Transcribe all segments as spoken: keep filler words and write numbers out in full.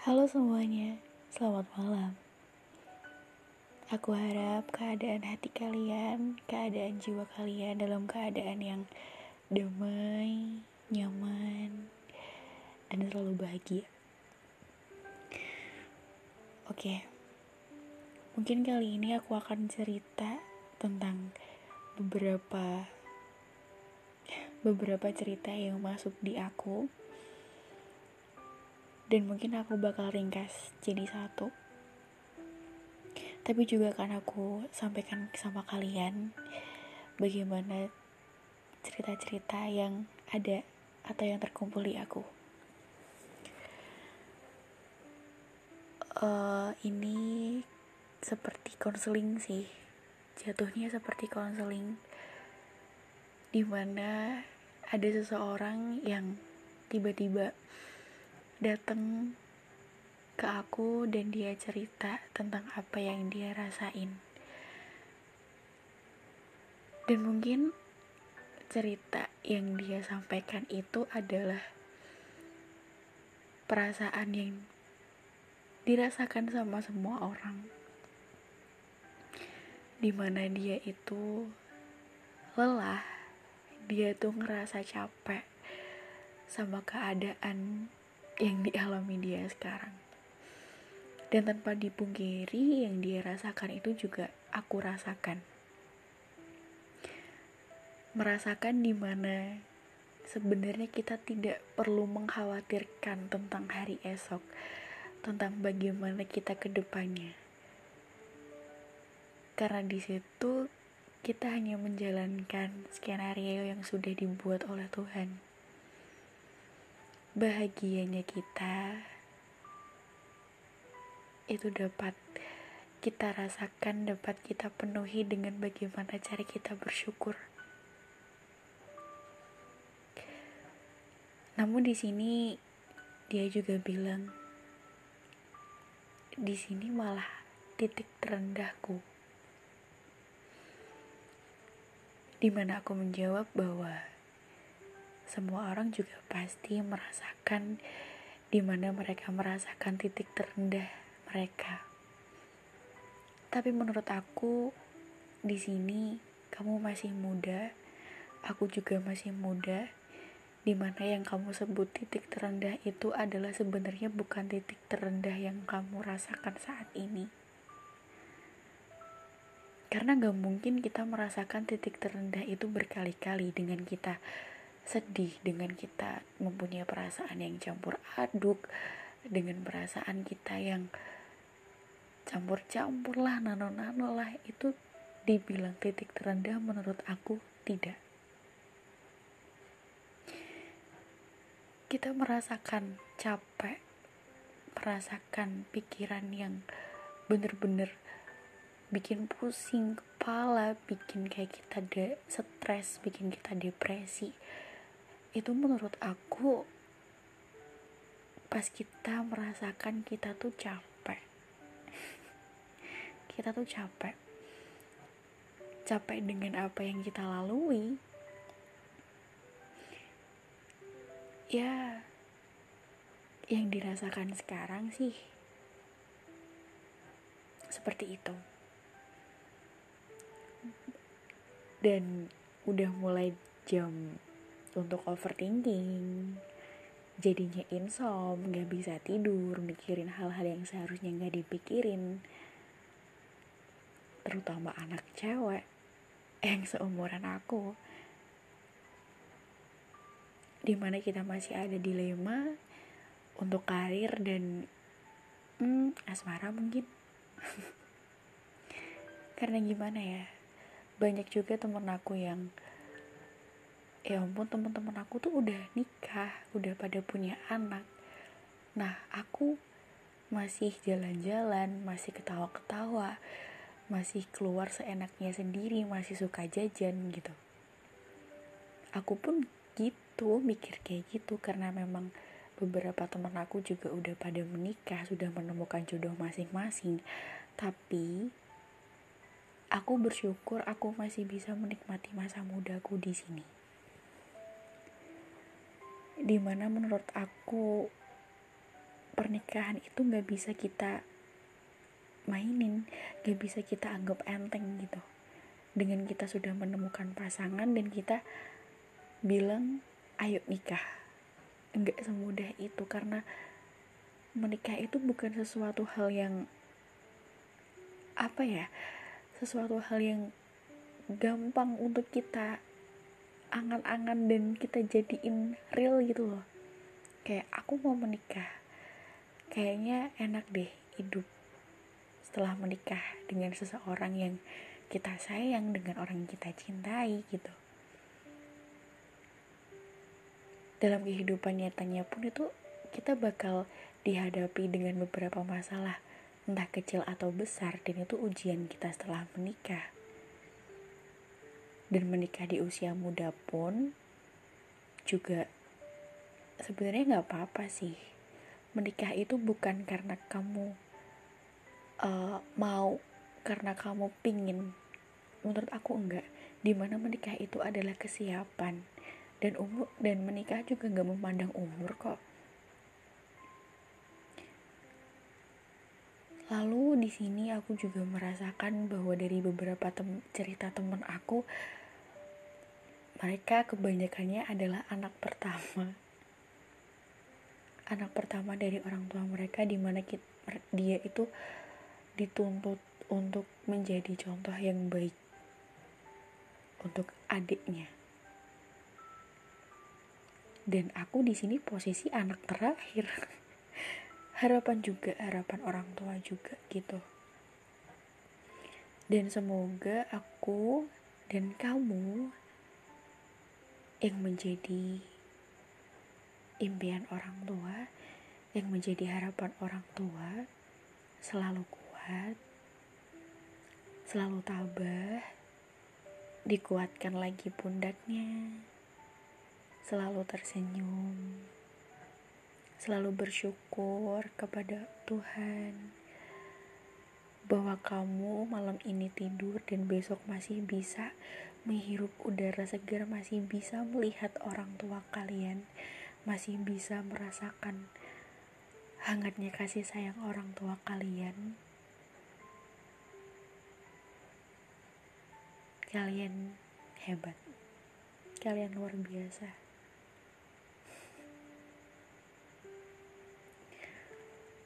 Halo semuanya, selamat malam. Aku harap keadaan hati kalian, keadaan jiwa kalian dalam keadaan yang damai, nyaman, dan selalu bahagia. Oke, mungkin kali ini aku akan cerita tentang beberapa beberapa cerita yang masuk di aku. Dan mungkin aku bakal ringkas jadi satu. Tapi juga akan aku sampaikan sama kalian bagaimana cerita-cerita yang ada atau yang terkumpul di aku. Uh, ini seperti konseling sih. Jatuhnya seperti konseling. Dimana ada seseorang yang tiba-tiba datang ke aku dan dia cerita tentang apa yang dia rasain. Dan mungkin cerita yang dia sampaikan itu adalah perasaan yang dirasakan sama semua orang. Dimana dia itu lelah, dia tuh ngerasa capek sama keadaan yang dialami dia sekarang. Dan tanpa dipungkiri, yang dia rasakan itu juga aku rasakan. Merasakan di mana sebenarnya kita tidak perlu mengkhawatirkan tentang hari esok, tentang bagaimana kita ke depannya. Karena di situ kita hanya menjalankan skenario yang sudah dibuat oleh Tuhan. Bahagianya kita itu dapat kita rasakan, dapat kita penuhi dengan bagaimana cara kita bersyukur. Namun di sini dia juga bilang, di sini malah titik terendahku. Di mana aku menjawab bahwa semua orang juga pasti merasakan di mana mereka merasakan titik terendah mereka. Tapi menurut aku di sini kamu masih muda, aku juga masih muda, di mana yang kamu sebut titik terendah itu adalah sebenarnya bukan titik terendah yang kamu rasakan saat ini. Karena gak mungkin kita merasakan titik terendah itu berkali-kali dengan kita sedih, dengan kita mempunyai perasaan yang campur aduk, dengan perasaan kita yang campur-campur lah, nano-nano lah. Itu dibilang titik terendah menurut aku tidak. Kita merasakan capek, merasakan pikiran yang bener-bener bikin pusing kepala, bikin kayak kita de- stres, bikin kita depresi. Itu menurut aku pas kita merasakan kita tuh capek kita tuh capek capek dengan apa yang kita lalui. Ya, yang dirasakan sekarang sih seperti itu. Dan udah mulai jam untuk overthinking, jadinya insomnia, gak bisa tidur, mikirin hal-hal yang seharusnya gak dipikirin, terutama anak cewek yang seumuran aku, dimana kita masih ada dilema untuk karir dan hmm, asmara mungkin. Karena gimana ya, banyak juga temen aku yang, ya ampun, teman-teman aku tuh udah nikah, udah pada punya anak. Nah, aku masih jalan-jalan, masih ketawa-ketawa, masih keluar seenaknya sendiri, masih suka jajan gitu. Aku pun gitu, mikir kayak gitu, karena memang beberapa teman aku juga udah pada menikah, sudah menemukan jodoh masing-masing. Tapi aku bersyukur aku masih bisa menikmati masa mudaku di sini. Dimana menurut aku pernikahan itu gak bisa kita mainin, gak bisa kita anggap enteng gitu. Dengan kita sudah menemukan pasangan dan kita bilang ayo nikah, gak semudah itu. Karena menikah itu bukan sesuatu hal yang apa ya, sesuatu hal yang gampang untuk kita angan-angan dan kita jadiin real gitu loh. Kayak aku mau menikah, kayaknya enak deh hidup setelah menikah dengan seseorang yang kita sayang, dengan orang yang kita cintai gitu. Dalam kehidupan nyatanya pun itu kita bakal dihadapi dengan beberapa masalah, entah kecil atau besar, dan itu ujian kita setelah menikah. Dan menikah di usia muda pun juga sebenarnya nggak apa-apa sih. Menikah itu bukan karena kamu uh, mau, karena kamu pingin. Menurut aku enggak. Dimana menikah itu adalah kesiapan, dan umur, dan menikah juga nggak memandang umur kok. Lalu di sini aku juga merasakan bahwa dari beberapa tem- cerita teman aku, mereka kebanyakannya adalah anak pertama, anak pertama dari orang tua mereka, di mana dia itu dituntut untuk menjadi contoh yang baik untuk adiknya. Dan aku di sini posisi anak terakhir. Harapan juga, harapan orang tua juga gitu. Dan semoga aku dan kamu yang menjadi impian orang tua, yang menjadi harapan orang tua, selalu kuat, selalu tabah, dikuatkan lagi pundaknya, selalu tersenyum, selalu bersyukur kepada Tuhan bahwa kamu malam ini tidur dan besok masih bisa menghirup udara segar, masih bisa melihat orang tua kalian, masih bisa merasakan hangatnya kasih sayang orang tua kalian. Kalian hebat, kalian luar biasa.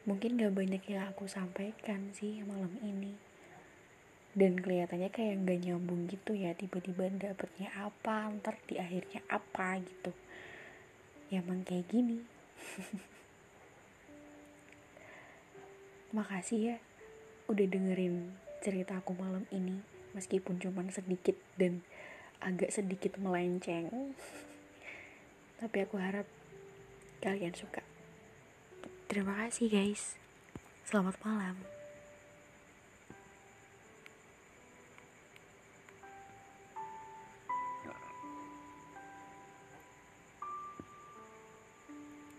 Mungkin gak banyak yang aku sampaikan sih malam ini. Dan kelihatannya kayak gak nyambung gitu ya. Tiba-tiba dapetnya apa, ntar di akhirnya apa gitu. Ya emang kayak gini. Makasih ya udah dengerin cerita aku malam ini, meskipun cuman sedikit dan agak sedikit melenceng. Tapi aku harap kalian suka. Terima kasih guys. Selamat malam.